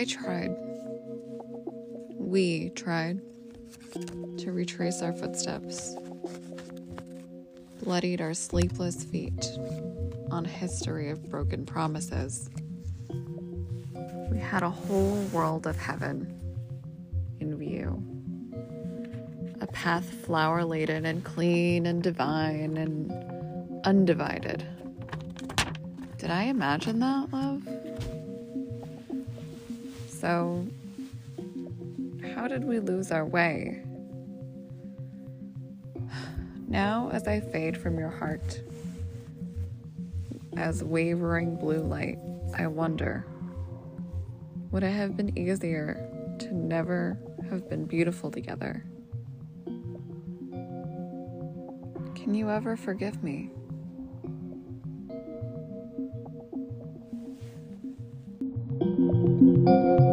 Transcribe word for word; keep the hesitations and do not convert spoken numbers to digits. I tried, we tried to retrace our footsteps, bloodied our sleepless feet on a history of broken promises. We had a whole world of heaven in view, a path flower-laden and clean and divine and undivided. Did I imagine that, love? So, how did we lose our way? Now, as I fade from your heart, as wavering blue light, I wonder, would it have been easier to never have been beautiful together? Can you ever forgive me? Thank you.